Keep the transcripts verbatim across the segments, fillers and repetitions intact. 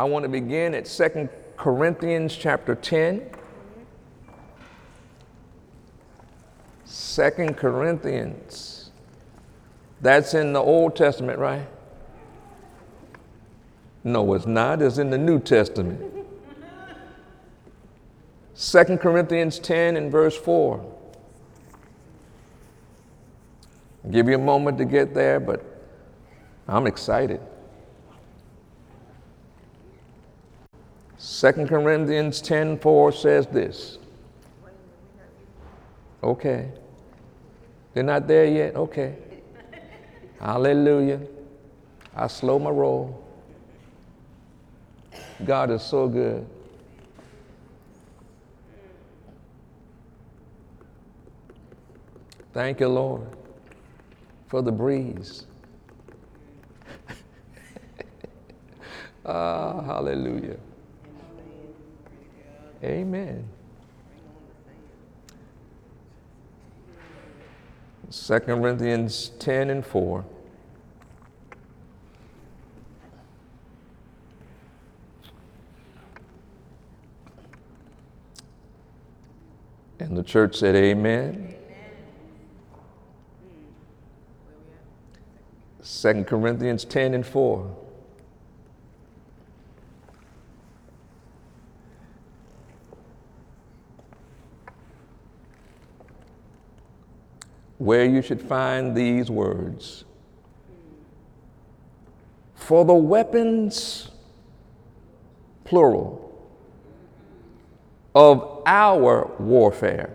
I want to begin at Second Corinthians chapter ten. Second Corinthians. That's in the Old Testament, right? No, it's not. It's in the New Testament. Second Corinthians ten and verse four. I'll give you a moment to get there, but I'm excited. Second Corinthians ten four says this. Okay. They're not there yet? Okay. Hallelujah. I slow my roll. God is so good. Thank you, Lord, for the breeze. ah, hallelujah. Amen. Second Corinthians ten and four. And the church said, Amen. Second Corinthians ten and four. Where you should find these words. For the weapons, plural, of our warfare.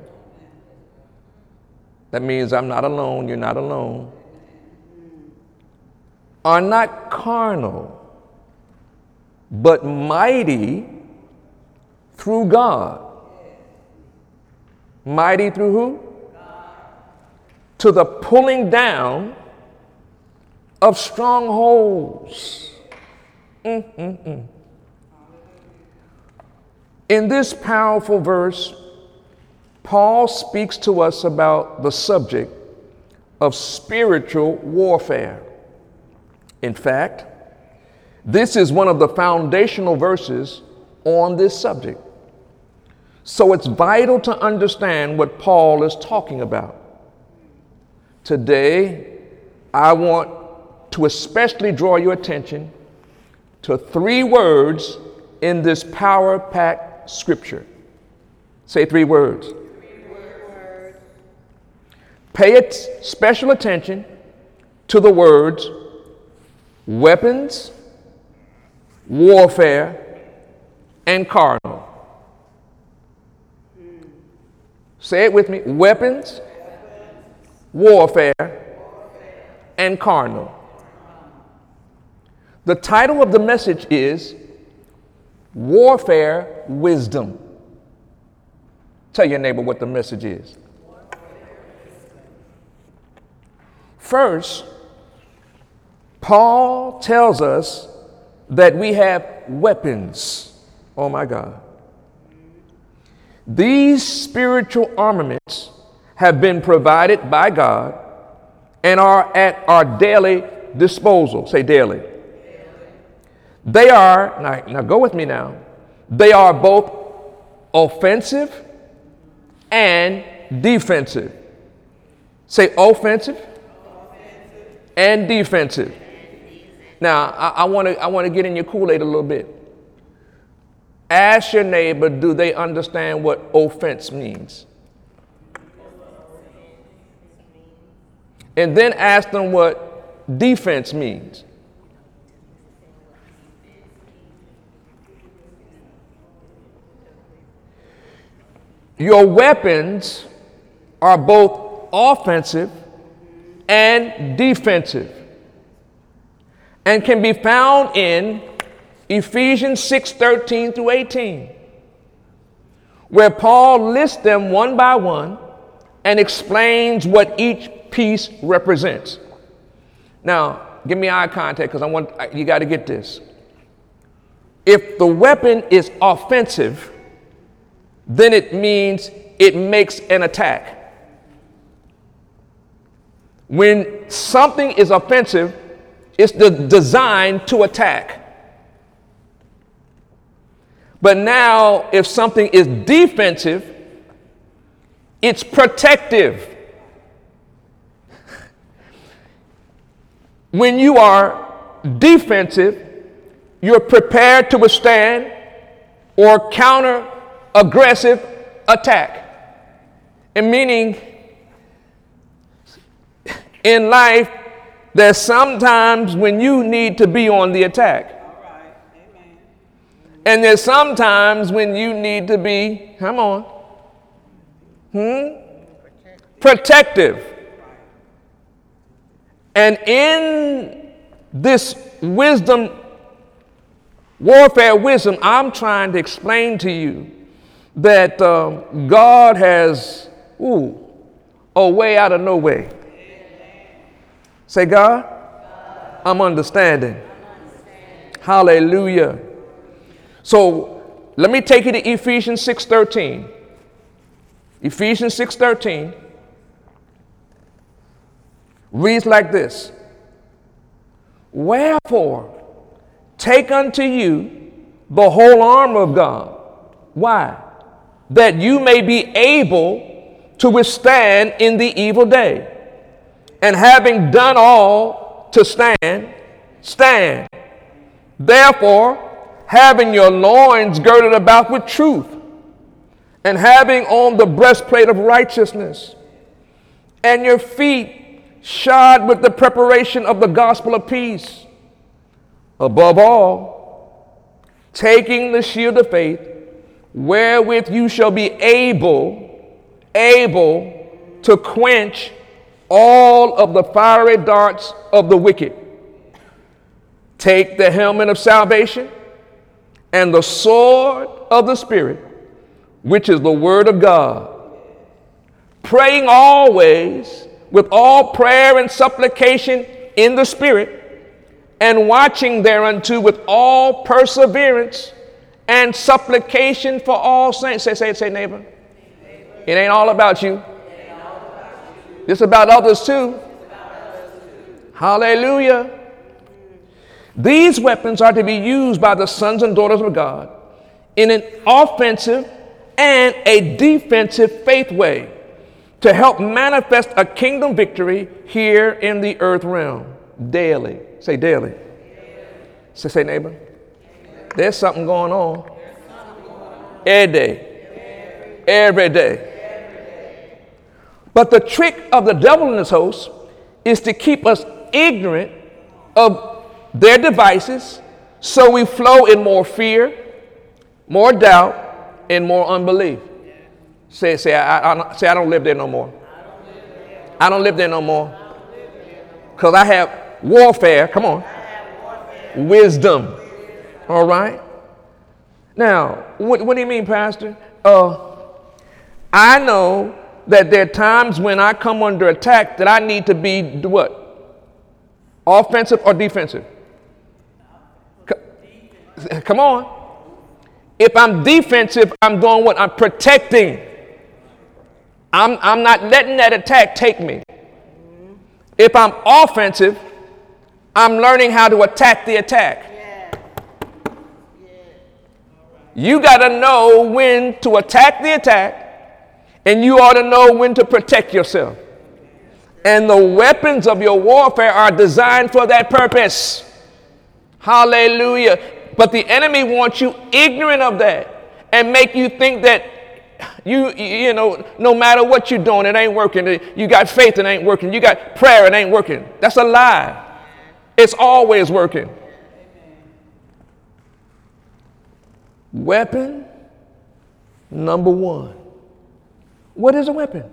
That means I'm not alone, you're not alone. Are not carnal, but mighty through God. Mighty through who? To the pulling down of strongholds. Mm, mm, mm. In this powerful verse, Paul speaks to us about the subject of spiritual warfare. In fact, this is one of the foundational verses on this subject. So it's vital to understand what Paul is talking about. Today, I want to especially draw your attention to three words in this power-packed scripture. Say three words. Three words. Pay it special attention to the words weapons, warfare, and carnal. Mm. Say it with me. Weapons. Warfare, warfare, and carnal. The title of the message is Warfare Wisdom. Tell your neighbor what the message is. First, Paul tells us that we have weapons. Oh my God. These spiritual armaments have been provided by God and are at our daily disposal. Say daily. daily. They are, now, now go with me now, they are both offensive and defensive. Say offensive, offensive. And defensive. And defensive. Now, I, I want to I want to get in your Kool-Aid a little bit. Ask your neighbor, do they understand what offense means? And then ask them what defense means. Your weapons are both offensive and defensive and can be found in Ephesians six thirteen through eighteen, where Paul lists them one by one and explains what each peace represents. Now, give me eye contact because I want you got to get this. If the weapon is offensive, then it means it makes an attack. When something is offensive, it's designed to attack. But now, if something is defensive, it's protective. When you are defensive, you're prepared to withstand or counter aggressive attack. And meaning, in life, there's sometimes when you need to be on the attack. And there's sometimes when you need to be, come on, hmm? protective. And in this wisdom, warfare wisdom, I'm trying to explain to you that um, God has, ooh, a way out of no way. Say, God, God. I'm understanding. I'm understanding. Hallelujah. So let me take you to Ephesians six thirteen. Ephesians six thirteen reads like this. Wherefore, take unto you the whole armor of God. Why? That you may be able to withstand in the evil day. And having done all to stand, stand. Therefore, having your loins girded about with truth, and having on the breastplate of righteousness, and your feet shod with the preparation of the gospel of peace. Above all, taking the shield of faith, wherewith you shall be able, able to quench all of the fiery darts of the wicked. Take the helmet of salvation, and the sword of the Spirit, which is the word of God, praying always with all prayer and supplication in the Spirit, and watching thereunto with all perseverance and supplication for all saints. Say, say, say, neighbor. neighbor. It ain't all about you. It ain't all about you. It's about others too. It's about others too. Hallelujah. These weapons are to be used by the sons and daughters of God in an offensive and a defensive faith way to help manifest a kingdom victory here in the earth realm daily. Say daily. daily. Say, say neighbor. Daily. There's something going on. Something going on. Every day. Every day. Every day. Every day. But the trick of the devil and his host is to keep us ignorant of their devices, so we flow in more fear, more doubt, and more unbelief. Yeah. Say, say, I, I, say, I don't live there no more. I don't live there no more. Because I, no I have warfare. Come on. Warfare. Wisdom. Wisdom. All right. Now, what, what do you mean, Pastor? Uh, I know that there are times when I come under attack that I need to be what? Offensive or defensive? Come on. If I'm defensive, I'm doing what? I'm protecting. I'm, I'm not letting that attack take me. If I'm offensive, I'm learning how to attack the attack. You got to know when to attack the attack, and you ought to know when to protect yourself. And the weapons of your warfare are designed for that purpose. Hallelujah. But the enemy wants you ignorant of that and make you think that you, you know, no matter what you're doing, it ain't working. You got faith, it ain't working. You got prayer, it ain't working. That's a lie. It's always working. Weapon number one. What is a weapon?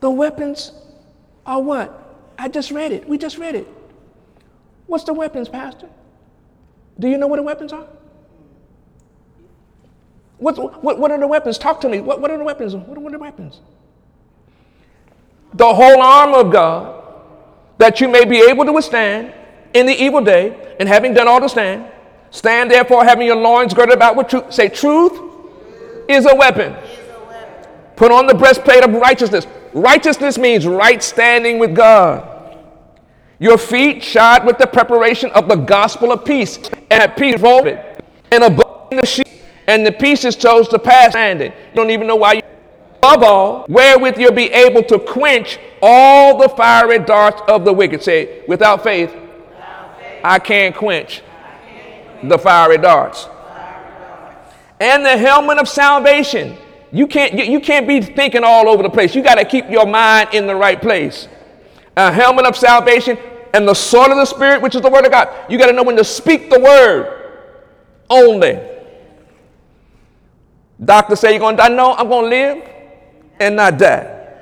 The weapons are what? I just read it. We just read it. What's the weapons, Pastor? Do you know what the weapons are? What, what, what are the weapons? Talk to me. What, what are the weapons? What are the weapons? The whole armor of God, that you may be able to withstand in the evil day, and having done all to stand, stand therefore having your loins girded about with truth. Say, truth is a weapon. Put on the breastplate of righteousness. Righteousness means right standing with God. Your feet shod with the preparation of the gospel of peace, and peace, and above the shield and the pieces chose to pass standing. You don't even know why you... Above all, wherewith you'll be able to quench all the fiery darts of the wicked. Say, without faith, without faith I can't quench, I can't quench the fiery darts. fiery darts. And the helmet of salvation. You can't, you, you can't be thinking all over the place. You got to keep your mind in the right place. A helmet of salvation and the sword of the Spirit, which is the word of God. You got to know when to speak the word only. Doctor say you're going to die. No, I'm going to live and not die.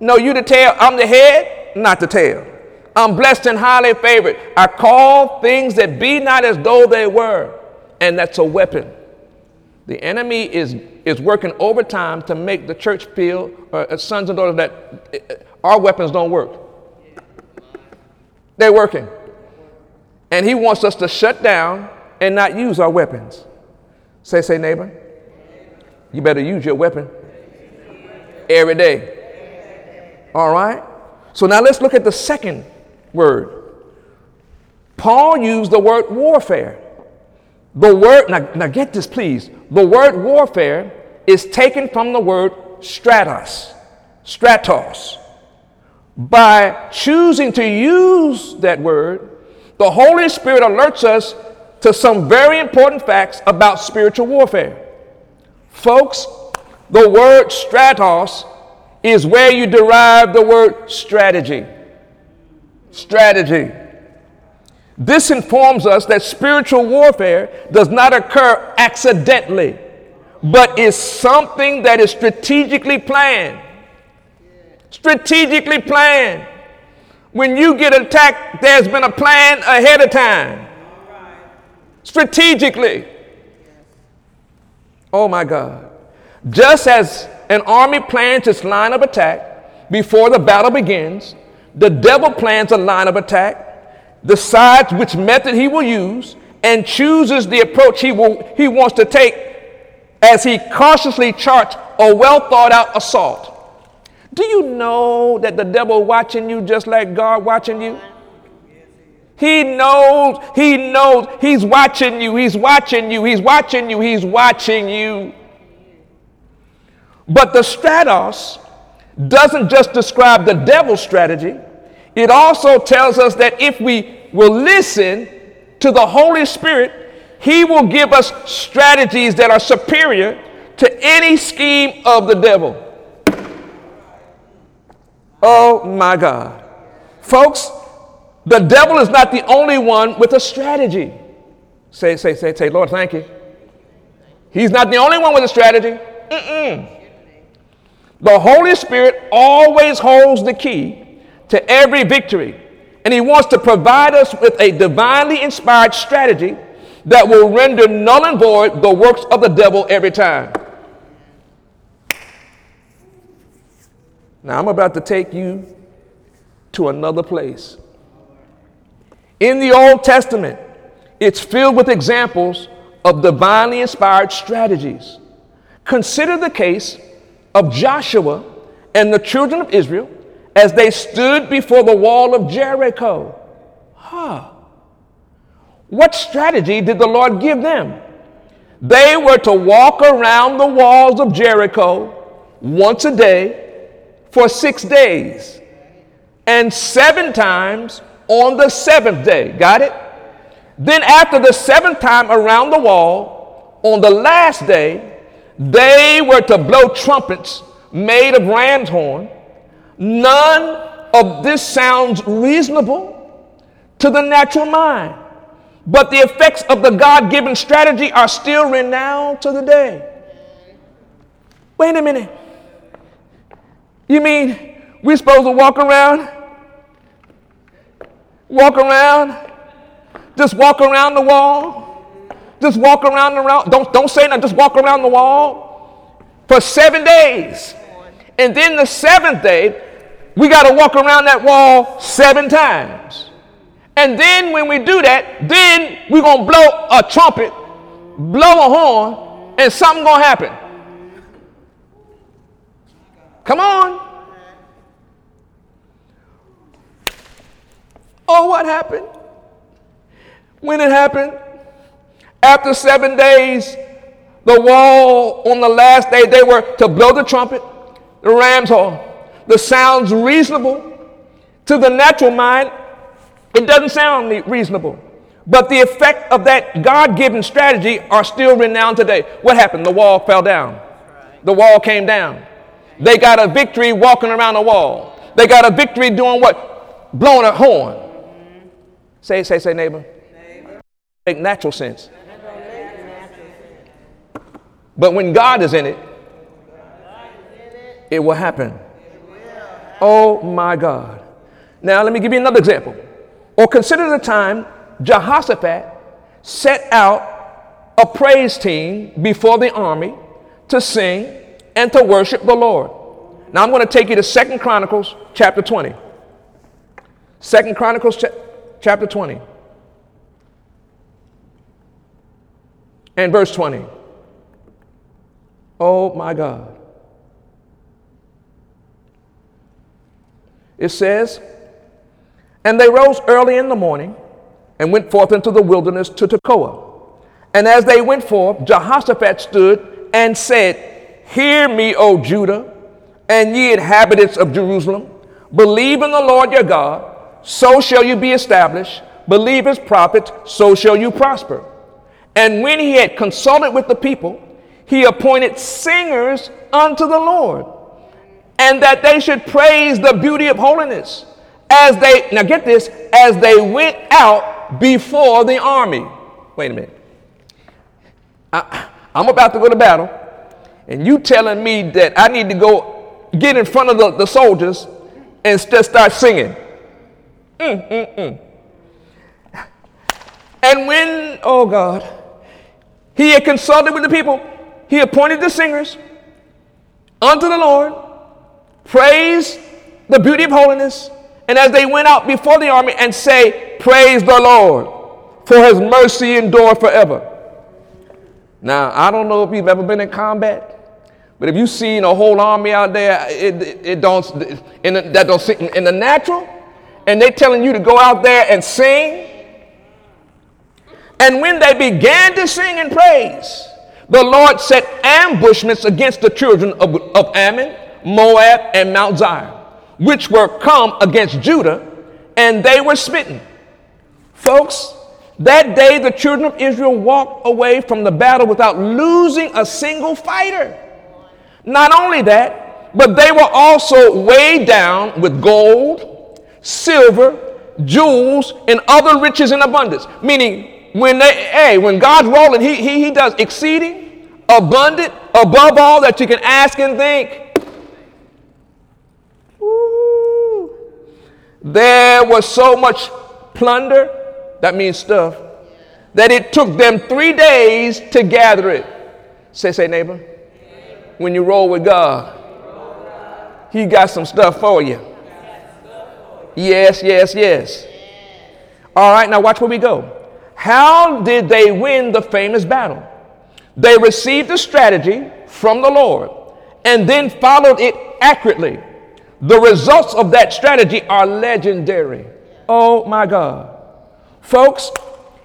No, you the tail. I'm the head, not the tail. I'm blessed and highly favored. I call things that be not as though they were. And that's a weapon. The enemy is, is working overtime to make the church feel, uh, sons and daughters, that uh, our weapons don't work. They're working. And he wants us to shut down and not use our weapons. Say, say, neighbor, you better use your weapon. Every day. All right. So now let's look at the second word. Paul used the word warfare. The word, now, now get this please. The word warfare is taken from the word stratos, stratos. By choosing to use that word, the Holy Spirit alerts us to some very important facts about spiritual warfare. Folks, the word stratos is where you derive the word strategy. Strategy. This informs us that spiritual warfare does not occur accidentally, but is something that is strategically planned. Strategically planned. When you get attacked, there's been a plan ahead of time. Strategically. Oh my God. Just as an army plans its line of attack before the battle begins, the devil plans a line of attack, decides which method he will use, and chooses the approach he will, he wants to take as he cautiously charts a well-thought-out assault. Do you know that the devil watching you just like God watching you? He knows, he knows, he's watching you, he's watching you, he's watching you, he's watching you. But the stratos doesn't just describe the devil's strategy. It also tells us that if we will listen to the Holy Spirit, he will give us strategies that are superior to any scheme of the devil. Oh my God. Folks, the devil is not the only one with a strategy. Say, say, say, say, Lord, thank you. He's not the only one with a strategy. Mm-mm. The Holy Spirit always holds the key to every victory, and he wants to provide us with a divinely inspired strategy that will render null and void the works of the devil every time. Now, I'm about to take you to another place. In the Old Testament, it's filled with examples of divinely inspired strategies. Consider the case of Joshua and the children of Israel as they stood before the wall of Jericho. Huh. What strategy did the Lord give them? They were to walk around the walls of Jericho once a day for six days and seven times on the seventh day. Got it? Then after the seventh time around the wall, on the last day, they were to blow trumpets made of ram's horn. None of this sounds reasonable to the natural mind, but the effects of the God-given strategy are still renowned to the day. Wait a minute. You mean we're supposed to walk around, walk around, just walk around the wall? Just walk around the wall. Don't, don't say nothing. Just walk around the wall for seven days. And then the seventh day, we got to walk around that wall seven times. And then when we do that, then we're going to blow a trumpet, blow a horn, and something's going to happen. Come on. Oh, what happened? When it happened? After seven days, The wall on the last day, they were to blow the trumpet, the ram's horn. The sound's reasonable. To the natural mind, it doesn't sound reasonable. But the effect of that God-given strategy are still renowned today. What happened? The wall fell down. The wall came down. They got a victory walking around the wall. They got a victory doing what? Blowing a horn. Mm-hmm. Say, say, say, neighbor. neighbor. Make natural sense. But when God is in it, it will happen. Oh my God. Now let me give you another example. Or consider the time Jehoshaphat set out a praise team before the army to sing and to worship the Lord. Now I'm going to take you to Second Chronicles chapter twenty. Second Chronicles ch- chapter twenty. And verse twenty. Oh my God. It says, and they rose early in the morning and went forth into the wilderness to Tekoa. And as they went forth, Jehoshaphat stood and said, hear me, O Judah, and ye inhabitants of Jerusalem. Believe in the Lord your God, so shall you be established. Believe his prophets, so shall you prosper. And when he had consulted with the people, he appointed singers unto the Lord, and that they should praise the beauty of holiness as they, now get this, as they went out before the army. Wait a minute. I, I'm about to go to battle, and you telling me that I need to go get in front of the, the soldiers and st- start singing. Mm, mm, mm. And when, oh God, he had consulted with the people, he appointed the singers unto the Lord, praise the beauty of holiness, and as they went out before the army and say, praise the Lord, for his mercy endureth forever. Now, I don't know if you've ever been in combat, but if you've seen a whole army out there, it, it, it don't, in the, that don't sit in, in the natural, and they're telling you to go out there and sing. And when they began to sing and praise, the Lord set ambushments against the children of, of Ammon, Moab, and Mount Zion, which were come against Judah, and they were smitten. Folks, that day the children of Israel walked away from the battle without losing a single fighter. Not only that, but they were also weighed down with gold, silver, jewels, and other riches in abundance. Meaning, when they, hey, when God's rolling, he, he, he does exceeding, abundant, above all that you can ask and think. There was so much plunder, that means stuff, that it took them three days to gather it. Say, say, neighbor, when you roll with God, he got some stuff for you. Yes, yes, yes. All right, now watch where we go. How did they win the famous battle? They received a strategy from the Lord and then followed it accurately. The results of that strategy are legendary. Oh my God. Folks,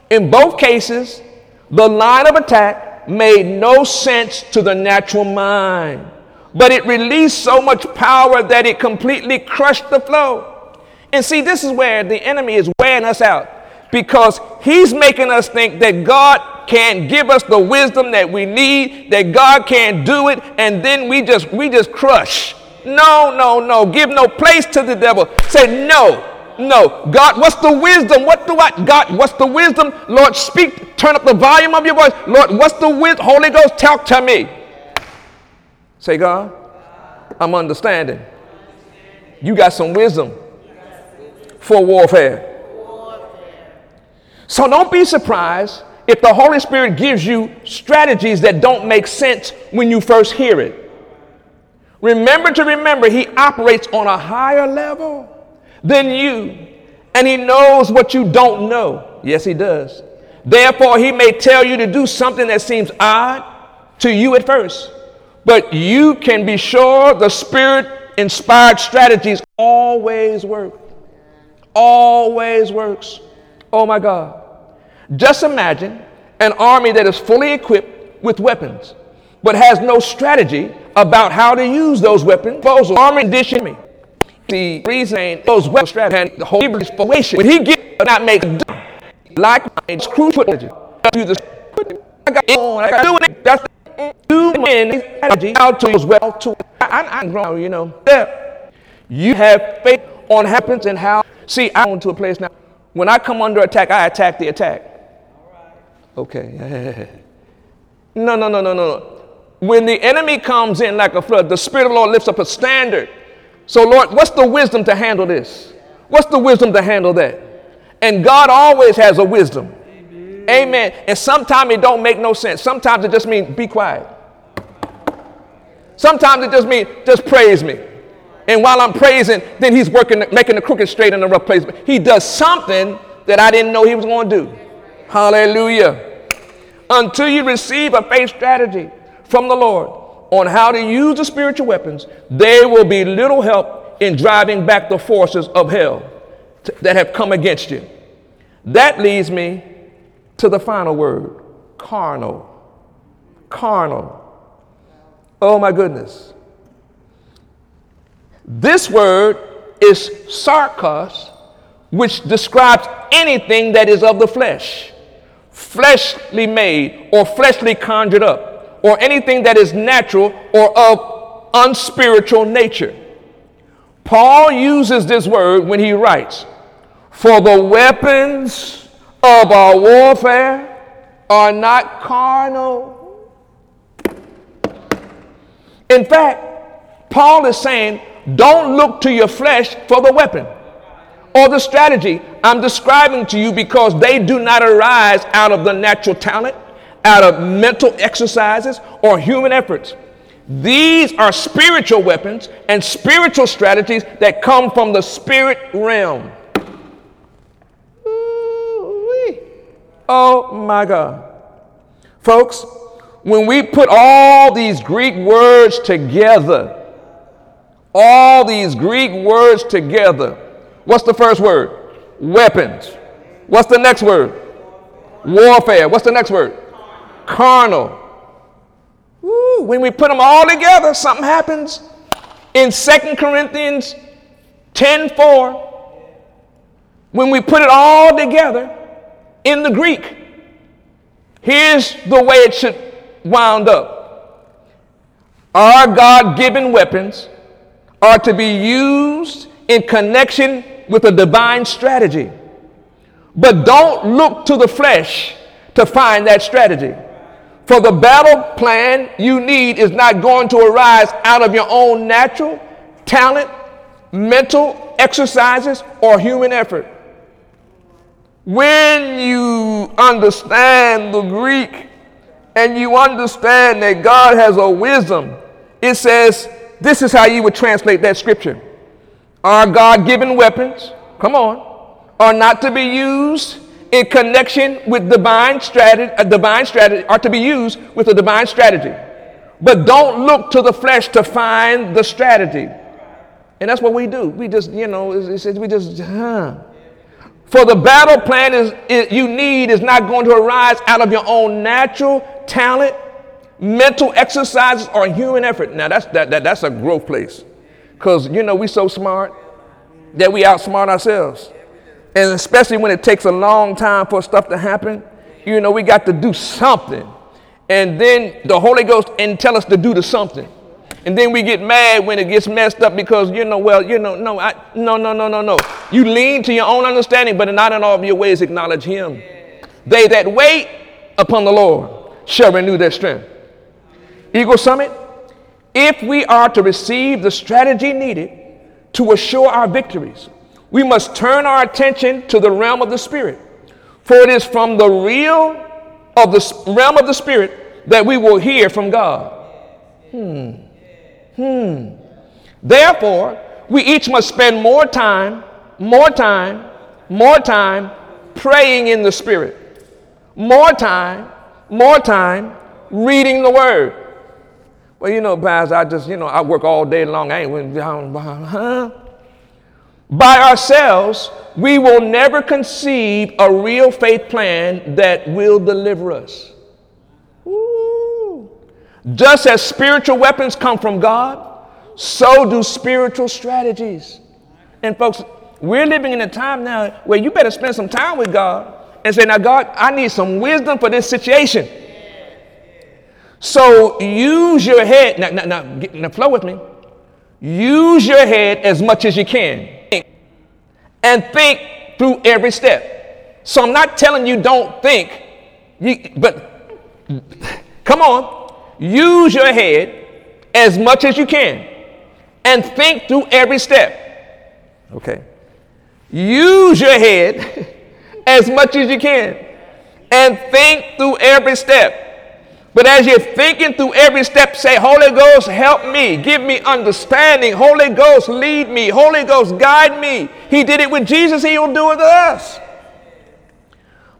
in both cases, the line of attack made no sense to the natural mind, but it released so much power that it completely crushed the flow. And see, this is where the enemy is wearing us out, because he's making us think that God can't give us the wisdom that we need, that God can't do it, and then we just we just crush. No, no, no. Give no place to the devil. Say, no, no. God, what's the wisdom? What do I, God, what's the wisdom? Lord, speak. Turn up the volume of your voice. Lord, what's the wisdom? Holy Ghost, talk to me. Say, God, I'm understanding. You got some wisdom for warfare. So don't be surprised if the Holy Spirit gives you strategies that don't make sense when you first hear it. Remember to remember, he operates on a higher level than you, and he knows what you don't know. Yes, he does. Therefore, he may tell you to do something that seems odd to you at first, but you can be sure the Spirit-inspired strategies always work. Always works. Oh, my God. Just imagine an army that is fully equipped with weapons, but has no strategy about how to use those weapons. Proposal, armor, condition me. The reason those weapons strategy, the whole Hebrew formation, when he gets not make like it's crucial to the I got on, I got doing it. That's you win strategy out to as well to I'm grown, you know. There, you have faith on happens and how. See, I'm going to a place now. When I come under attack, I attack the attack. Okay. No, no, no, no, no, no. When the enemy comes in like a flood, the Spirit of the Lord lifts up a standard. So, Lord, what's the wisdom to handle this? What's the wisdom to handle that? And God always has a wisdom. Amen. Amen. And sometimes it don't make no sense. Sometimes it just means be quiet. Sometimes it just means just praise me. And while I'm praising, then he's working, making the crooked straight in the rough place. He does something that I didn't know he was going to do. Hallelujah. Until you receive a faith strategy from the Lord on how to use the spiritual weapons, there will be little help in driving back the forces of hell t- that have come against you. That leads me to the final word, carnal. Carnal. Oh, my goodness. This word is sarkos, which describes anything that is of the flesh, fleshly made or fleshly conjured up, or anything that is natural or of unspiritual nature. Paul uses this word when he writes, "For the weapons of our warfare are not carnal." In fact, Paul is saying, don't look to your flesh for the weapon or the strategy I'm describing to you, because they do not arise out of the natural talent, out of mental exercises, or human efforts. These are spiritual weapons and spiritual strategies that come from the spirit realm. Ooh-wee. Oh my God. Folks, when we put all these Greek words together, All these Greek words together. What's the first word? Weapons. What's the next word? Warfare. What's the next word? Carnal. Woo, when we put them all together, something happens. In Second Corinthians ten four, when we put it all together in the Greek, here's the way it should wound up. Our God-given weapons are to be used in connection with a divine strategy. But don't look to the flesh to find that strategy. For the battle plan you need is not going to arise out of your own natural talent, mental exercises, or human effort. When you understand the Greek and you understand that God has a wisdom, it says, this is how you would translate that scripture. Our God-given weapons, come on, are not to be used in connection with divine strategy, a divine strategy, are to be used with a divine strategy. But don't look to the flesh to find the strategy. And that's what we do. We just, you know, it's, it's, we just, huh. For the battle plan is, is you need is not going to arise out of your own natural talent, mental exercises, or human effort. Now that's that, that that's a growth place, because you know we so smart that we outsmart ourselves, and especially when it takes a long time for stuff to happen, you know we got to do something, and then the Holy Ghost and tell us to do the something, and then we get mad when it gets messed up because you know well you know no I no no no no no you lean to your own understanding, but not in all of your ways acknowledge Him. They that wait upon the Lord shall renew their strength. Eagle Summit, if we are to receive the strategy needed to assure our victories, we must turn our attention to the realm of the Spirit. For it is from the real of the realm of the Spirit that we will hear from God. Hmm. Hmm. Therefore, we each must spend more time, more time, more time praying in the Spirit. More time, more time reading the Word. Well, you know, Pastor, I just, you know, I work all day long. I ain't went down. Huh? By ourselves, we will never conceive a real faith plan that will deliver us. Ooh. Just as spiritual weapons come from God, so do spiritual strategies. And folks, we're living in a time now where you better spend some time with God and say, now God, I need some wisdom for this situation. So use your head. Now, now, now, get, now flow with me. Use your head as much as you can and think through every step. So I'm not telling you don't think, you, but come on. Use your head as much as you can and think through every step. Okay. Use your head as much as you can and think through every step. But as you're thinking through every step, say, Holy Ghost, help me. Give me understanding. Holy Ghost, lead me. Holy Ghost, guide me. He did it with Jesus. He will do it with us.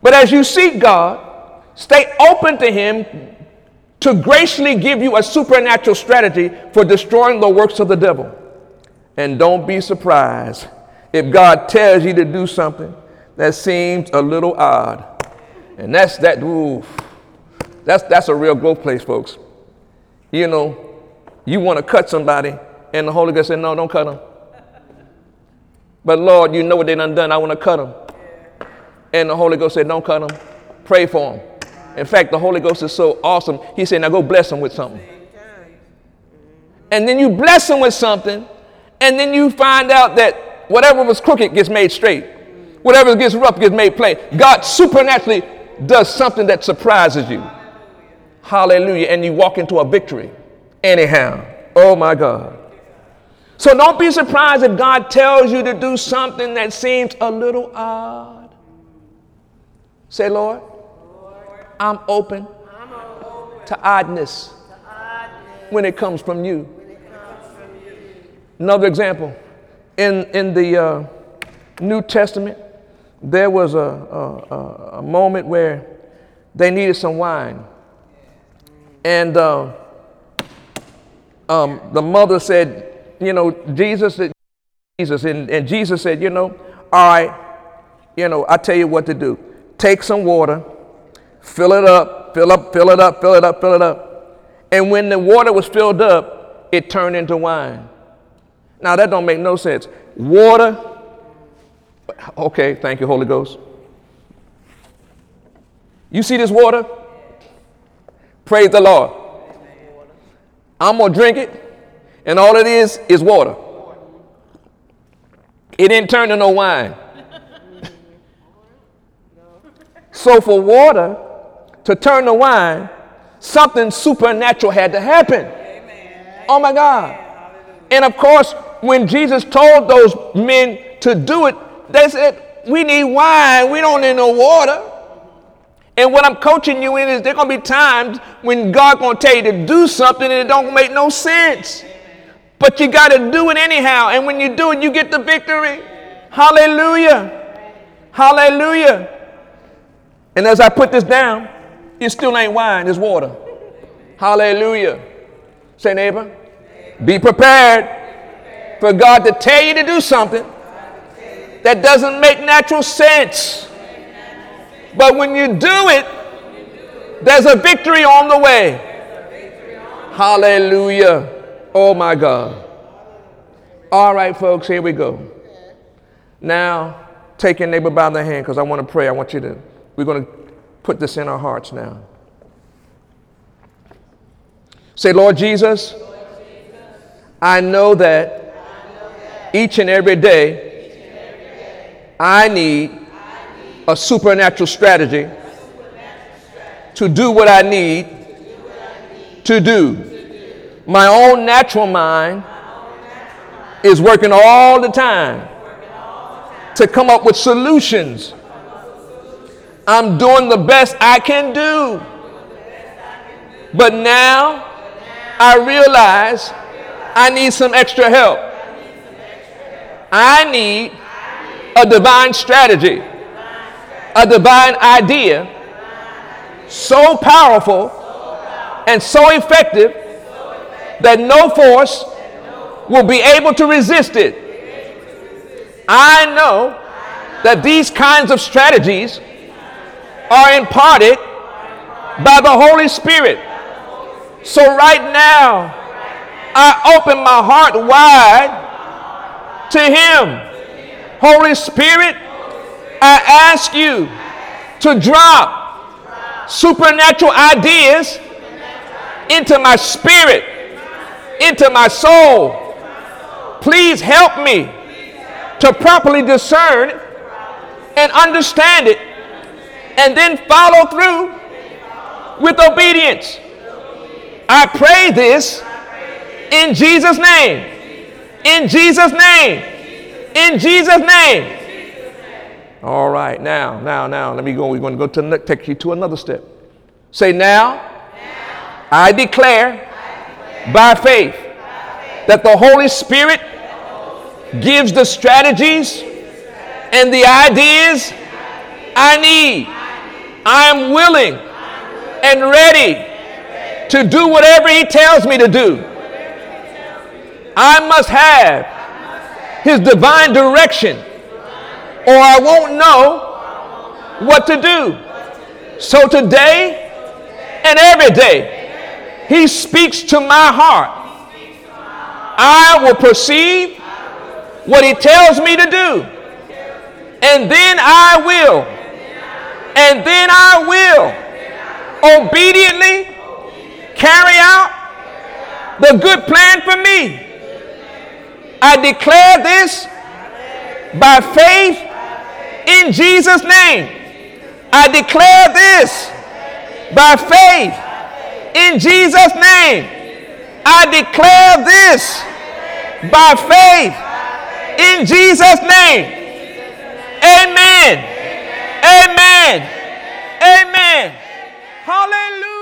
But as you seek God, stay open to him to graciously give you a supernatural strategy for destroying the works of the devil. And don't be surprised if God tells you to do something that seems a little odd. And that's that, ooh. That's that's a real growth place, folks. You know, you want to cut somebody, and the Holy Ghost said, no, don't cut them. But Lord, you know what they done done. I want to cut them. And the Holy Ghost said, don't cut them. Pray for them. In fact, the Holy Ghost is so awesome. He said, now go bless them with something. And then you bless them with something, and then you find out that whatever was crooked gets made straight. Whatever gets rough gets made plain. God supernaturally does something that surprises you. Hallelujah. And you walk into a victory. Anyhow. Oh, my God. So don't be surprised if God tells you to do something that seems a little odd. Say, Lord, Lord I'm, open I'm open to oddness, to oddness when, it when it comes from you. Another example. In, in the uh, New Testament, there was a, a, a moment where they needed some wine. And uh, um, the mother said, you know, Jesus, Jesus, and, and Jesus said, you know, all right, you know, I tell you what to do. Take some water, fill it up, fill up, fill it up, fill it up, fill it up. And when the water was filled up, it turned into wine. Now, that don't make no sense. Water. Okay, thank you, Holy Ghost. You see this water? Praise the Lord. I'm going to drink it, and all it is is water. It didn't turn to no wine. So for water to turn to wine, something supernatural had to happen. Oh, my God. And, of course, when Jesus told those men to do it, they said, we need wine. We don't need no water. And what I'm coaching you in is there going to be times when God's going to tell you to do something and it don't make no sense. But you got to do it anyhow. And when you do it, you get the victory. Hallelujah. Hallelujah. And as I put this down, it still ain't wine, it's water. Hallelujah. Say, neighbor, be prepared for God to tell you to do something that doesn't make natural sense. But when you do it, there's a victory on the way. Hallelujah. Oh, my God. All right, folks, here we go. Now, take your neighbor by the hand because I want to pray. I want you to, we're going to put this in our hearts now. Say, Lord Jesus, I know that each and every day I need a supernatural strategy to do what I need to do. My own natural mind is working all the time to come up with solutions. I'm doing the best I can do. But now I realize I need some extra help. I need a divine strategy. A divine idea so powerful and so effective that no force will be able to resist it. I know that these kinds of strategies are imparted by the Holy Spirit So right now, I open my heart wide to Him. Holy Spirit, I ask you to drop supernatural ideas into my spirit, into my soul. Please help me to properly discern and understand it, and then follow through with obedience. I pray this in Jesus' name. In Jesus' name. In Jesus' name. All right, now, now, now, let me go. We're going to go to the next, take you to another step. Say, now, now I declare, I declare by, faith by faith that the Holy Spirit, the Holy Spirit gives the strategies and the ideas I need. I am willing and ready to do whatever He tells me to do. I must have His divine direction, or I won't know what to do. So today and every day, He speaks to my heart. I will perceive what He tells me to do, and then I will, and then I will obediently carry out the good plan for me. I declare this by faith in Jesus' name. I declare this by faith in Jesus' name. I declare this by faith in Jesus' name. Amen. Amen. Amen. Hallelujah.